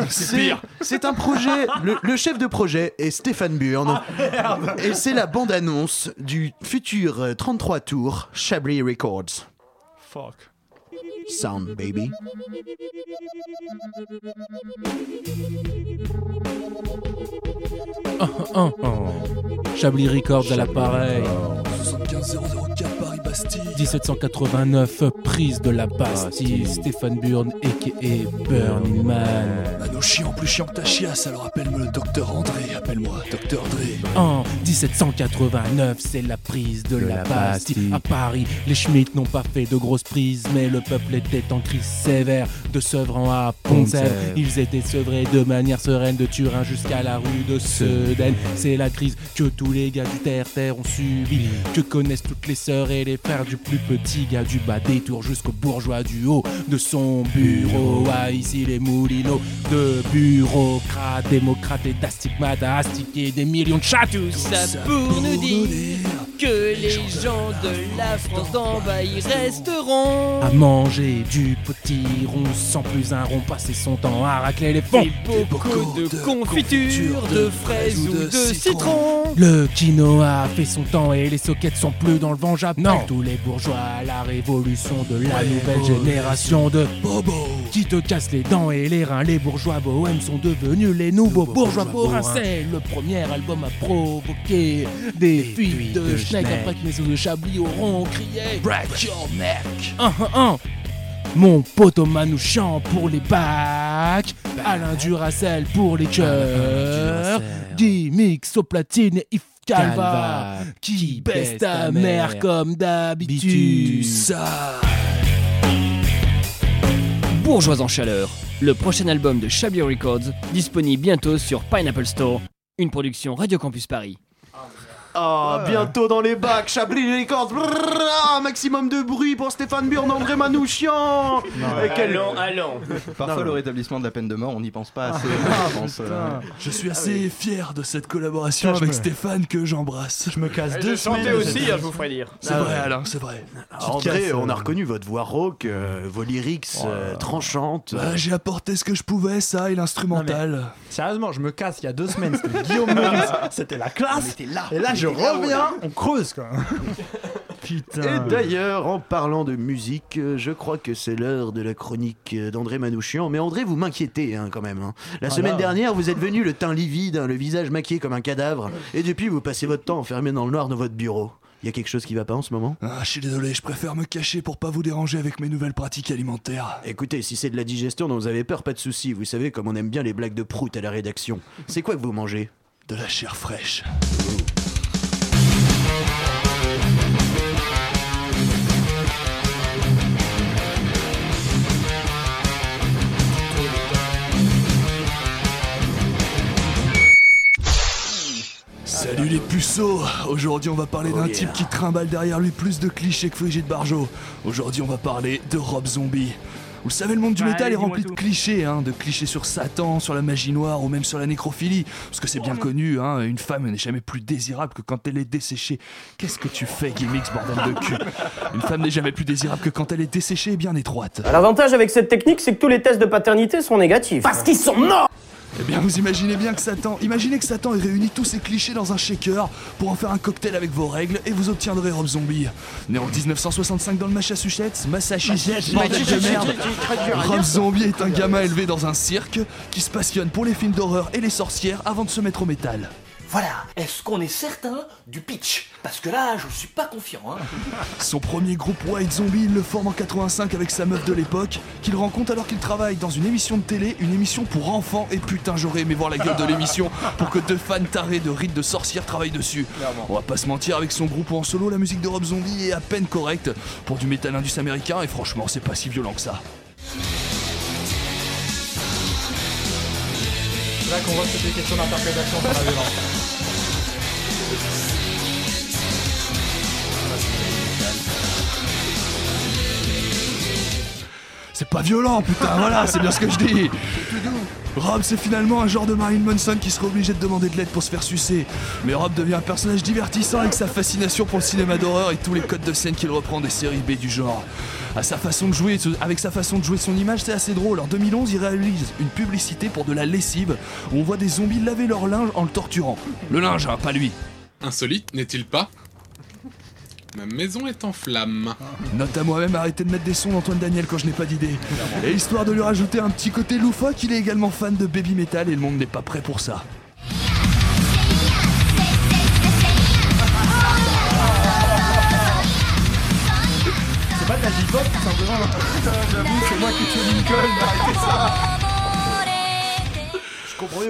C'est pire. C'est un projet. Le chef de projet est Stéphane Burn. Ah, et c'est la bande-annonce du futur 33 tours Chablis Records. Fuck. Sound baby. Chablis Records à l'appareil. 75004 Paris Bastille. 1789 prise de la Bastille. Stéphane Burn a.k.a. Burnman. Nano chiant, plus chiant que ta chiasse, alors appelle-moi le docteur André. Appelle-moi docteur André. En 1789, c'est la prise de la Bastille. À Paris, les Schmitt n'ont pas fait de grosses prises, mais le peuple était en crise sévère. De Sevran à Pont-de-Sèvres, ils étaient sevrés de manière sereine, de Turin jusqu'à la rue de Sedaine. C'est la crise que tous les gars du terre-terre ont subi, que connaissent toutes les sœurs et les frères du plus petit gars du bas des tours jusqu'au bourgeois du haut de son bureau. Ah, ici les moulineaux de bureaucrates, démocrates et d'astigmates à astiquer des millions de chats. Tout ça pour nous dire que les gens de la France d'en bas y resteront à manger du potiron sans plus un rond, passer son temps à racler les fonds et beaucoup de confitures, de fraises ou de citron. Le quinoa fait son temps et les soquettes sont plus dans le vent. Non, tous les bourgeois à la révolution de la nouvelle génération de bobos qui te cassent les dents et les reins. Les bourgeois bohèmes sont devenus les nouveaux bourgeois bourrins. C'est le premier album à provoquer des fuites de Schneck. Après que mes os de Chablis auront crié break your neck. Mon poteau Manoukian pour les bacs, Alain Duracell pour les cœurs, Guy Mixte au platine et Yves Calva qui baisse ta mère comme d'habitude. Ça. Bourgeois en chaleur, le prochain album de Chablis Records, disponible bientôt sur Pineapple Store, une production Radio Campus Paris. Bientôt dans les bacs, Chablis Records. Maximum de bruit pour Stéphane Burn, André Manoukian. Allons. Parfois le rétablissement de la peine de mort, on n'y pense pas assez. Je suis assez fier de cette collaboration avec Stéphane que j'embrasse. Je me casse deux semaines. Je chantais aussi, je vous ferai dire. C'est vrai, Alain, c'est vrai. André, on a reconnu votre voix rauque, vos lyrics tranchantes. J'ai apporté ce que je pouvais, ça et l'instrumental. Sérieusement, je me casse il y a 2 semaines. C'était Guillaume Meurice, c'était la classe. On était là. Et là, je reviens, on creuse quoi. Putain. Et d'ailleurs, en parlant de musique, je crois que c'est l'heure de la chronique d'André Manoukian. Mais André, vous m'inquiétez quand même. La semaine dernière, vous êtes venu le teint livide, le visage maquillé comme un cadavre. Et depuis, vous passez votre temps enfermé dans le noir dans votre bureau. Il y a quelque chose qui va pas en ce moment ? Je suis désolé, je préfère me cacher pour pas vous déranger avec mes nouvelles pratiques alimentaires. Écoutez, si c'est de la digestion dont vous avez peur, pas de soucis. Vous savez, comme on aime bien les blagues de prout à la rédaction. C'est quoi que vous mangez ? De la chair fraîche. Salut les puceaux! Aujourd'hui on va parler d'un type qui trimballe derrière lui plus de clichés que Brigitte Bardot. Aujourd'hui on va parler de Rob Zombie. Vous le savez, le monde du métal est rempli de clichés, de clichés sur Satan, sur la magie noire ou même sur la nécrophilie. Parce que c'est bien connu, une femme n'est jamais plus désirable que quand elle est desséchée. Qu'est-ce que tu fais, Guy Mixte, bordel de cul? Une femme n'est jamais plus désirable que quand elle est desséchée et bien étroite. L'avantage avec cette technique, c'est que tous les tests de paternité sont négatifs. Parce qu'ils sont morts! Eh bien, vous imaginez bien que Satan... Imaginez que Satan ait réuni tous ces clichés dans un shaker pour en faire un cocktail avec vos règles et vous obtiendrez Rob Zombie. Né en 1965 dans le Massachusetts, bordel de merde, Rob Zombie est un gamin élevé dans un cirque qui se passionne pour les films d'horreur et les sorcières avant de se mettre au métal. Voilà, est-ce qu'on est certain du pitch? Parce que là, je suis pas confiant. Son premier groupe White Zombie, il le forme en 85 avec sa meuf de l'époque, qu'il rencontre alors qu'il travaille dans une émission de télé, une émission pour enfants, et putain, j'aurais aimé voir la gueule de l'émission pour que 2 fans tarés de rites de sorcières travaillent dessus. On va pas se mentir, avec son groupe en solo, la musique de Rob Zombie est à peine correcte pour du métal indus américain, et franchement, c'est pas si violent que ça. là qu'on voit toutes les questions d'interprétation sur la violence. C'est pas violent, putain, voilà, c'est bien ce que je dis. Rob, c'est finalement un genre de Marilyn Manson qui serait obligé de demander de l'aide pour se faire sucer. Mais Rob devient un personnage divertissant avec sa fascination pour le cinéma d'horreur et tous les codes de scène qu'il reprend des séries B du genre. Avec sa façon de jouer son image, c'est assez drôle. En 2011, il réalise une publicité pour de la lessive où on voit des zombies laver leur linge en le torturant. Le linge, hein, pas lui. Insolite, n'est-il pas ? Ma maison est en flammes. Note à moi-même, arrêtez de mettre des sons d'Antoine Daniel quand je n'ai pas d'idée. Et histoire de lui rajouter un petit côté loufoque, il est également fan de baby metal et le monde n'est pas prêt pour ça. C'est pas ta J-pop tout simplement. J'avoue, c'est moi qui tue Lincoln, arrêtez ça.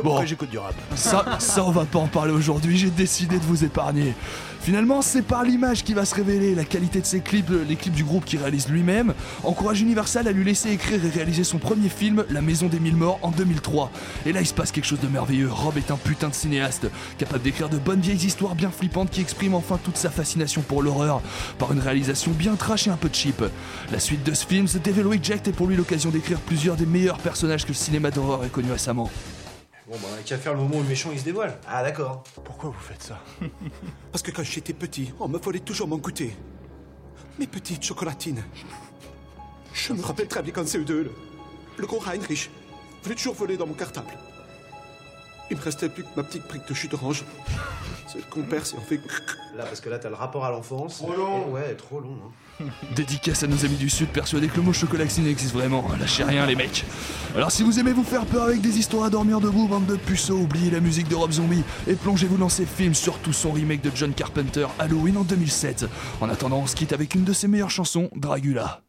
Bon, j'écoute du rap. Ça, on va pas en parler aujourd'hui, j'ai décidé de vous épargner. Finalement, c'est par l'image qui va se révéler. La qualité de ses clips, les clips du groupe qu'il réalise lui-même, encourage Universal à lui laisser écrire et réaliser son premier film, La Maison des Mille Morts, en 2003. Et là, il se passe quelque chose de merveilleux. Rob est un putain de cinéaste, capable d'écrire de bonnes vieilles histoires bien flippantes qui expriment enfin toute sa fascination pour l'horreur, par une réalisation bien trash et un peu cheap. La suite de ce film, The Devil Rejects, est pour lui l'occasion d'écrire plusieurs des meilleurs personnages que le cinéma d'horreur ait connu récemment. Bon bah on a qu'à faire le moment où le méchant il se dévoile. Ah d'accord. Pourquoi vous faites ça? Parce que quand j'étais petit, on me volait toujours mon goûter. Mes petites chocolatines. Je me rappelle très bien qu'en CE2, le gros Heinrich voulait toujours voler dans mon cartable. Il me restait plus que ma petite brique de jus d'orange. C'est le compère, c'est on fait... Là, parce que là, t'as le rapport à l'enfance. Trop long. Ouais, trop long. Hein. Dédicace à nos amis du Sud, persuadés que le mot chocolatine existe vraiment. Lâchez rien, les mecs. Alors, si vous aimez vous faire peur avec des histoires à dormir debout, bande de puceaux, oubliez la musique de Rob Zombie et plongez-vous dans ses films, surtout son remake de John Carpenter, Halloween, en 2007. En attendant, on se quitte avec une de ses meilleures chansons, Dracula.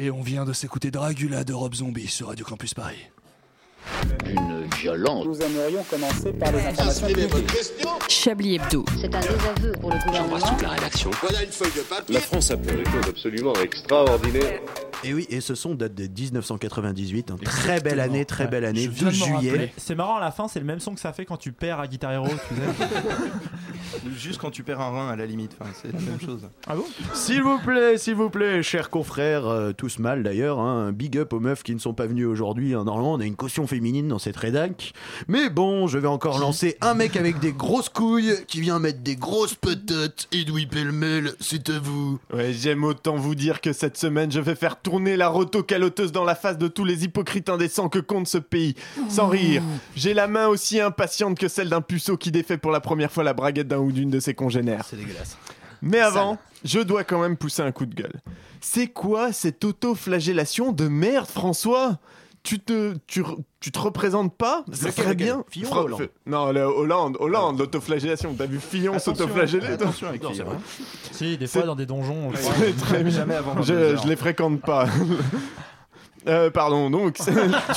Et on vient de s'écouter Dragula de Rob Zombie sur Radio Campus Paris. Une violence. Nous aimerions commencer par les informations publiques. Chablis Hebdo. C'est un désaveu pour le gouvernement. J'embrasse toute la rédaction. Voilà une feuille de papier. La France a fait des choses absolument extraordinaires. Et oui, et ce son date de 1998, hein. Très belle année, 12 juillet. C'est marrant, à la fin, c'est le même son que ça fait quand tu perds à Guitar Hero, tu sais. Juste quand tu perds un rein, à la limite, enfin, c'est la même chose. Ah bon ? S'il vous plaît, chers confrères, tous mal d'ailleurs, hein, big up aux meufs qui ne sont pas venues aujourd'hui, hein. Normalement, on a une caution féminine dans cette rédac. Mais bon, je vais encore lancer un mec avec des grosses couilles qui vient mettre des grosses patates. Edwy Plenel, c'est à vous. Ouais, j'aime autant vous dire que cette semaine, je vais faire tourner la roto-caloteuse dans la face de tous les hypocrites indécents que compte ce pays. Sans rire, j'ai la main aussi impatiente que celle d'un puceau qui défait pour la première fois la braguette d'un ou d'une de ses congénères. C'est dégueulasse. Mais avant, je dois quand même pousser un coup de gueule. C'est quoi cette auto-flagellation de merde, François ? Tu te représentes pas ? Ça serait bien. Fillon ou Hollande ? Non, Hollande, l'autoflagellation. T'as vu Fillon s'autoflageller ? Attention avec Fillon. Si, des fois dans des donjons. Jamais avant. Je les fréquente pas. Pardon, donc je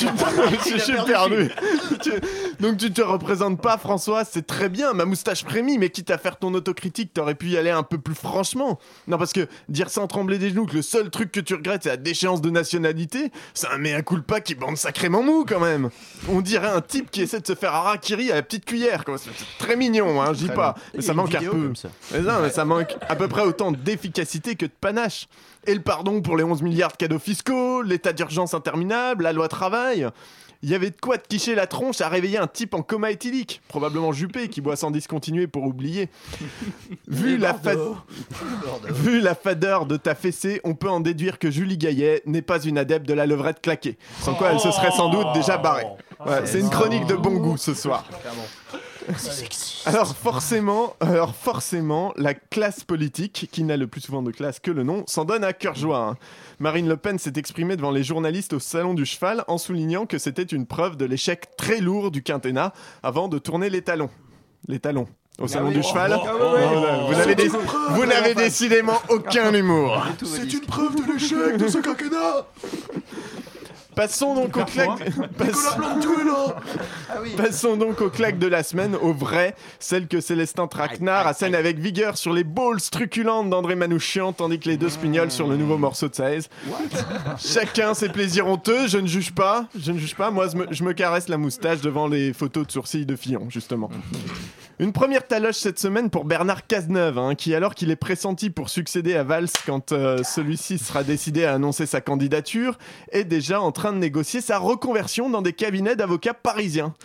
suis perdu. Donc tu te représentes pas, François, c'est très bien, ma moustache frémit, mais quitte à faire ton autocritique, t'aurais pu y aller un peu plus franchement. Non, parce que dire sans trembler des genoux que le seul truc que tu regrettes c'est la déchéance de nationalité, c'est un mea culpa qui bande sacrément mou quand même. On dirait un type qui essaie de se faire harakiri à la petite cuillère, quoi. C'est très mignon, hein, je dis pas, mais ça manque un peu. Mais ça manque à peu près autant d'efficacité que de panache. Et le pardon pour les 11 milliards de cadeaux fiscaux, l'état d'urgence interminable, la loi travail. Il y avait de quoi te quicher la tronche à réveiller un type en coma éthylique, probablement Juppé, qui boit sans discontinuer pour oublier. Vu la fadeur de ta fessée, on peut en déduire que Julie Gaillet n'est pas une adepte de la levrette claquée, sans quoi elle se serait sans doute déjà barrée. Ouais, c'est une chronique de bon goût ce soir. Alors forcément, la classe politique, qui n'a le plus souvent de classe que le nom, s'en donne à cœur joie, hein. Marine Le Pen s'est exprimée devant les journalistes au Salon du Cheval en soulignant que c'était une preuve de l'échec très lourd du quinquennat avant de tourner les talons. Les talons. Au Salon du Cheval, vous n'avez décidément aucun humour. C'est une preuve de l'échec de ce quinquennat. Passons donc aux claques de la semaine, aux vraies, celles que Célestin Traquenard assène avec vigueur sur les balls truculentes d'André Manoukian, tandis que les deux spignols sur le nouveau morceau de Saez. Chacun ses plaisirs honteux, je ne juge pas, moi je me caresse la moustache devant les photos de sourcils de Fillon, justement. Une première taloche cette semaine pour Bernard Cazeneuve, hein, qui, alors qu'il est pressenti pour succéder à Valls quand celui-ci sera décidé à annoncer sa candidature, est déjà en train de négocier sa reconversion dans des cabinets d'avocats parisiens.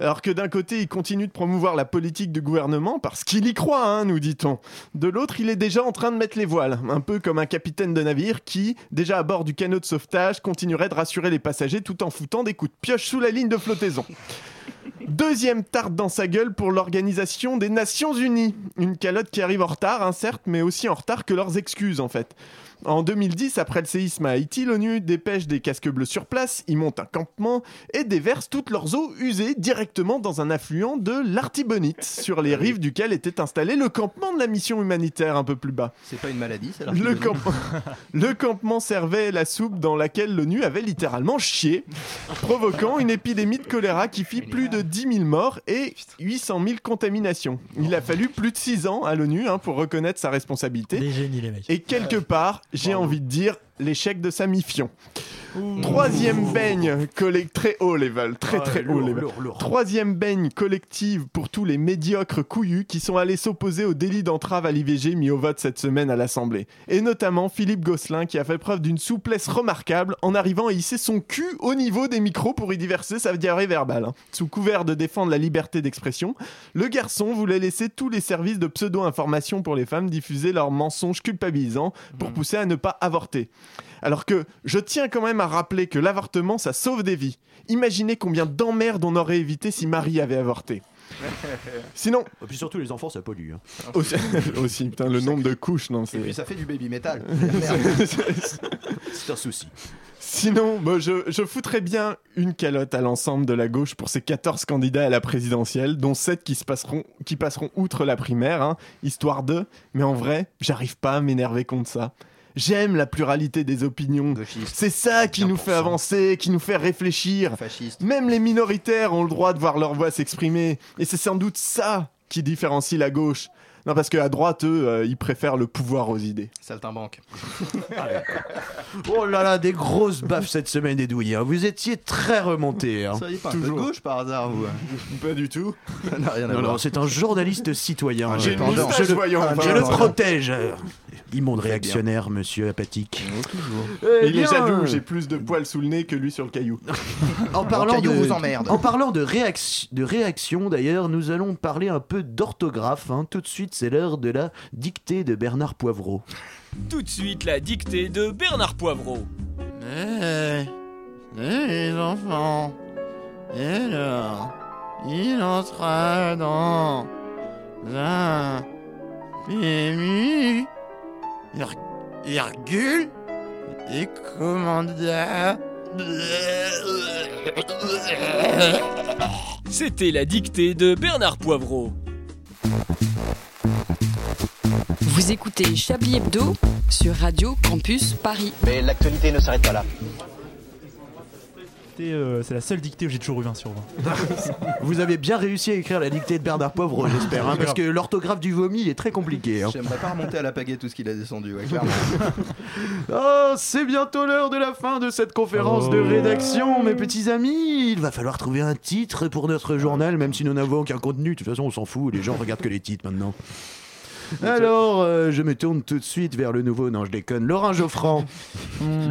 Alors que d'un côté, il continue de promouvoir la politique du gouvernement parce qu'il y croit, hein, nous dit-on. De l'autre, il est déjà en train de mettre les voiles, un peu comme un capitaine de navire qui, déjà à bord du canot de sauvetage, continuerait de rassurer les passagers tout en foutant des coups de pioche sous la ligne de flottaison. Deuxième tarte dans sa gueule pour l'Organisation des Nations Unies. Une calotte qui arrive en retard, hein, certes, mais aussi en retard que leurs excuses, en fait. En 2010, après le séisme à Haïti, l'ONU dépêche des casques bleus sur place, y monte un campement et déverse toutes leurs eaux usées directement dans un affluent de l'Artibonite, sur les rives duquel était installé le campement de la mission humanitaire un peu plus bas. C'est pas une maladie, c'est l'Artibonite. Le campement servait la soupe dans laquelle l'ONU avait littéralement chié, provoquant une épidémie de choléra qui fit plus de 10 000 morts et 800 000 contaminations. Il a fallu plus de 6 ans à l'ONU, hein, pour reconnaître sa responsabilité. Des génies, les mecs. Et quelque part... J'ai envie de dire l'échec de Samy Fion. Troisième baigne collective, très haut les vols, très haut les vols. Troisième baigne collective pour tous les médiocres couillus qui sont allés s'opposer au délit d'entrave à l'IVG mis au vote cette semaine à l'Assemblée. Et notamment Philippe Gosselin qui a fait preuve d'une souplesse remarquable en arrivant à hisser son cul au niveau des micros pour y diverser sa diarrhée verbale. Sous couvert de défendre la liberté d'expression, le garçon voulait laisser tous les services de pseudo-information pour les femmes diffuser leurs mensonges culpabilisants pour pousser à ne pas avorter. Alors que je tiens quand même à rappeler que l'avortement, ça sauve des vies. Imaginez combien d'emmerdes on aurait évité si Marie avait avorté. Sinon... Et puis surtout, les enfants, ça pollue. Hein. Aussi, putain, le nombre de couches, non, c'est... Et puis ça fait du baby metal. C'est un souci. Sinon, bah, je foutrais bien une calotte à l'ensemble de la gauche pour ces 14 candidats à la présidentielle, dont 7 qui passeront outre la primaire, hein, histoire de... Mais en vrai, j'arrive pas à m'énerver contre ça. J'aime la pluralité des opinions. C'est ça qui nous fait avancer, qui nous fait réfléchir. Fasciste. Même les minoritaires ont le droit de voir leur voix s'exprimer. Et c'est sans doute ça qui différencie la gauche. Non, parce qu'à droite, eux, ils préfèrent le pouvoir aux idées. Saltimbanque. Oh là là, des grosses baffes cette semaine, des douilles. Hein. Vous étiez très remontés. Hein. Ça y est, pas toujours. De gauche par hasard, vous. Pas du tout. Non, c'est un journaliste citoyen. J'ai une moustache voyante. Je le protège. Immonde réactionnaire, monsieur apathique. Il est jaloux, j'ai plus de poils sous le nez que lui sur le caillou. En parlant de réaction, d'ailleurs, nous allons parler un peu d'orthographe, hein, tout de suite. C'est l'heure de la dictée de Bernard Poivreau. Tout de suite, la dictée de Bernard Poivreau. Les enfants, et alors, il entra dans la PMI, virgule, et commanda. C'était la dictée de Bernard Poivreau. Vous écoutez Chablis Hebdo sur Radio Campus Paris. Mais l'actualité ne s'arrête pas là. C'est la seule dictée où j'ai toujours eu 20 sur 20. Vous avez bien réussi à écrire la dictée de Bernard Poivreau, j'espère, hein, parce que l'orthographe du vomi est très compliquée. Hein. J'aimerais pas remonter à la pagaie tout ce qu'il a descendu, ouais, clairement. Oh, c'est bientôt l'heure de la fin de cette conférence de rédaction, mes petits amis. Il va falloir trouver un titre pour notre journal, même si nous n'avons aucun contenu. De toute façon, on s'en fout, les gens regardent que les titres maintenant. Alors, je me tourne tout de suite vers le nouveau, non je déconne, Laurent Joffrin.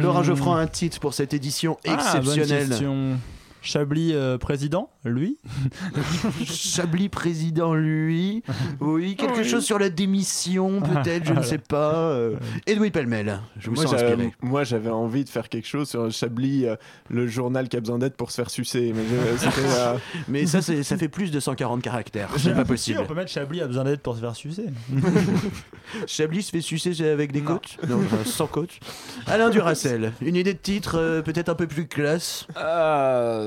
Laurent Joffrin a un titre pour cette édition exceptionnelle. Bonne question. Chablis président, lui. Chablis président, lui. Oui, quelque chose sur la démission, peut-être, je ne sais pas. Edwy Plenel, je vous sens inspiré. Moi, j'avais envie de faire quelque chose sur Chablis, le journal qui a besoin d'aide pour se faire sucer. Mais ça, ça fait plus de 140 caractères. C'est pas possible. Si, on peut mettre Chablis a besoin d'aide pour se faire sucer. Chablis se fait sucer avec des coachs. Non, sans coach. Alain Duracell, une idée de titre, peut-être un peu plus classe.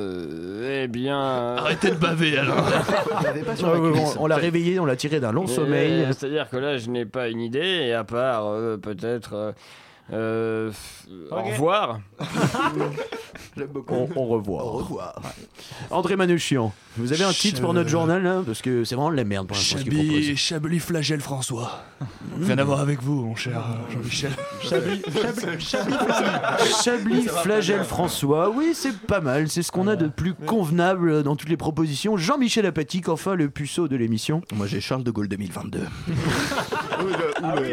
Eh bien... Arrêtez de baver alors. On l'a réveillé, on l'a tiré d'un long sommeil. C'est-à-dire que là je n'ai pas une idée, et à part peut-être... Au revoir. J'aime beaucoup. On revoit. Au revoir. André Manoukian, vous avez un titre pour notre journal là, parce que c'est vraiment de la merde pour l'instant ce qu'il propose. Chablis flagelle François. Rien à voir avec vous, mon cher Jean-Michel. Chablis flagelle François. Oui, c'est pas mal. C'est ce qu'on a de plus convenable dans toutes les propositions. Jean-Michel Aphatie, enfin le puceau de l'émission. Moi, j'ai Charles de Gaulle 2022.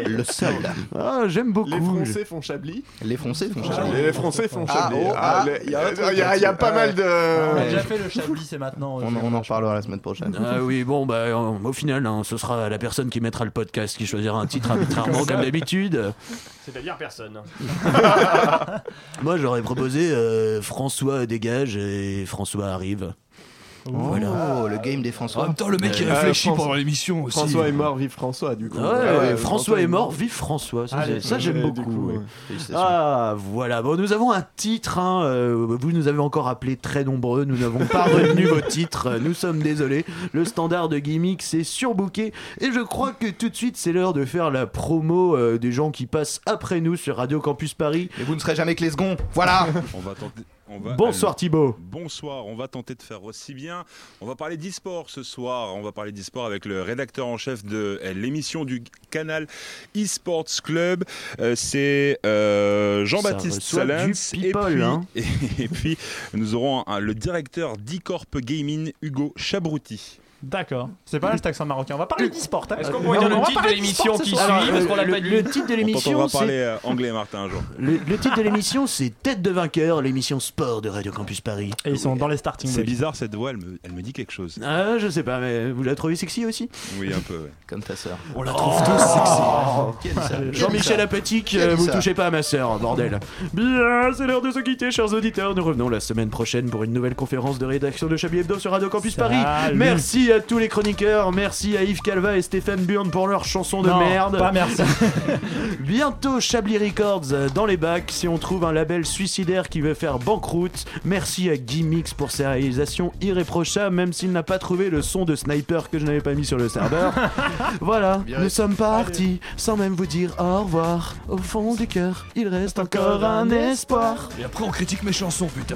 Le seul. Ah, j'aime beaucoup. Les Français font Chablis. Il y a pas mal de... On a déjà fait le Chablis, c'est maintenant. On en reparlera la semaine prochaine. Ah oui, bon, bah, au final, hein, ce sera la personne qui mettra le podcast qui choisira un titre arbitrairement comme d'habitude. C'est-à-dire personne. Moi, j'aurais proposé François dégage et François arrive. Voilà. Oh, le game des François. En même temps, le mec il réfléchit pendant l'émission aussi. François est mort, vive François, du coup. François est mort, vive François. Ça j'aime beaucoup. Coup, ah, voilà. Bon, nous avons un titre. Hein. Vous nous avez encore appelé très nombreux. Nous n'avons pas retenu vos titres. Nous sommes désolés. Le standard de Guy Mixte est surbooké. Et je crois que tout de suite, c'est l'heure de faire la promo des gens qui passent après nous sur Radio Campus Paris. Et vous ne serez jamais que les seconds. Voilà. On va tenter. Bonsoir Thibaut. Bonsoir, on va tenter de faire aussi bien. On va parler d'e-sport ce soir. On va parler d'e-sport avec le rédacteur en chef de l'émission du canal e-sports club. C'est Jean-Baptiste Salins. Et puis nous aurons le directeur d'e-corp gaming, Hugo Chabrouti. D'accord, c'est pas là cet accent marocain. On va parler d'e-sport. Est-ce qu'on pourrait dire le titre de l'émission qui suit parce qu'on l'a pas dit. Le titre de l'émission, on va parler anglais, Martin, un jour. Le titre de l'émission, c'est Tête de vainqueur, l'émission sport de Radio Campus Paris. Et ils sont dans les starting. C'est bizarre cette voix, elle me dit quelque chose. Ah, je sais pas, mais vous la trouvez sexy aussi ? Oui, un peu. Ouais. Comme ta sœur. On la trouve tous sexy. Jean-Michel Aphatie, vous touchez pas à ma sœur, bordel. Bien, c'est l'heure de se quitter, chers auditeurs. Nous revenons la semaine prochaine pour une nouvelle conférence de rédaction de Chablis Hebdo sur Radio Campus Paris. Merci. Merci à tous les chroniqueurs, merci à Yves Calva et Stéphane Burn pour leur chanson de merde. Pas merci. Bientôt Chablis Records dans les bacs si on trouve un label suicidaire qui veut faire banqueroute. Merci à Guy Mixte pour ses réalisations irréprochables, même s'il n'a pas trouvé le son de sniper que je n'avais pas mis sur le serveur. Voilà, bien nous sommes partis sans même vous dire au revoir. Au fond du cœur, il reste encore un espoir. Et après on critique mes chansons, putain.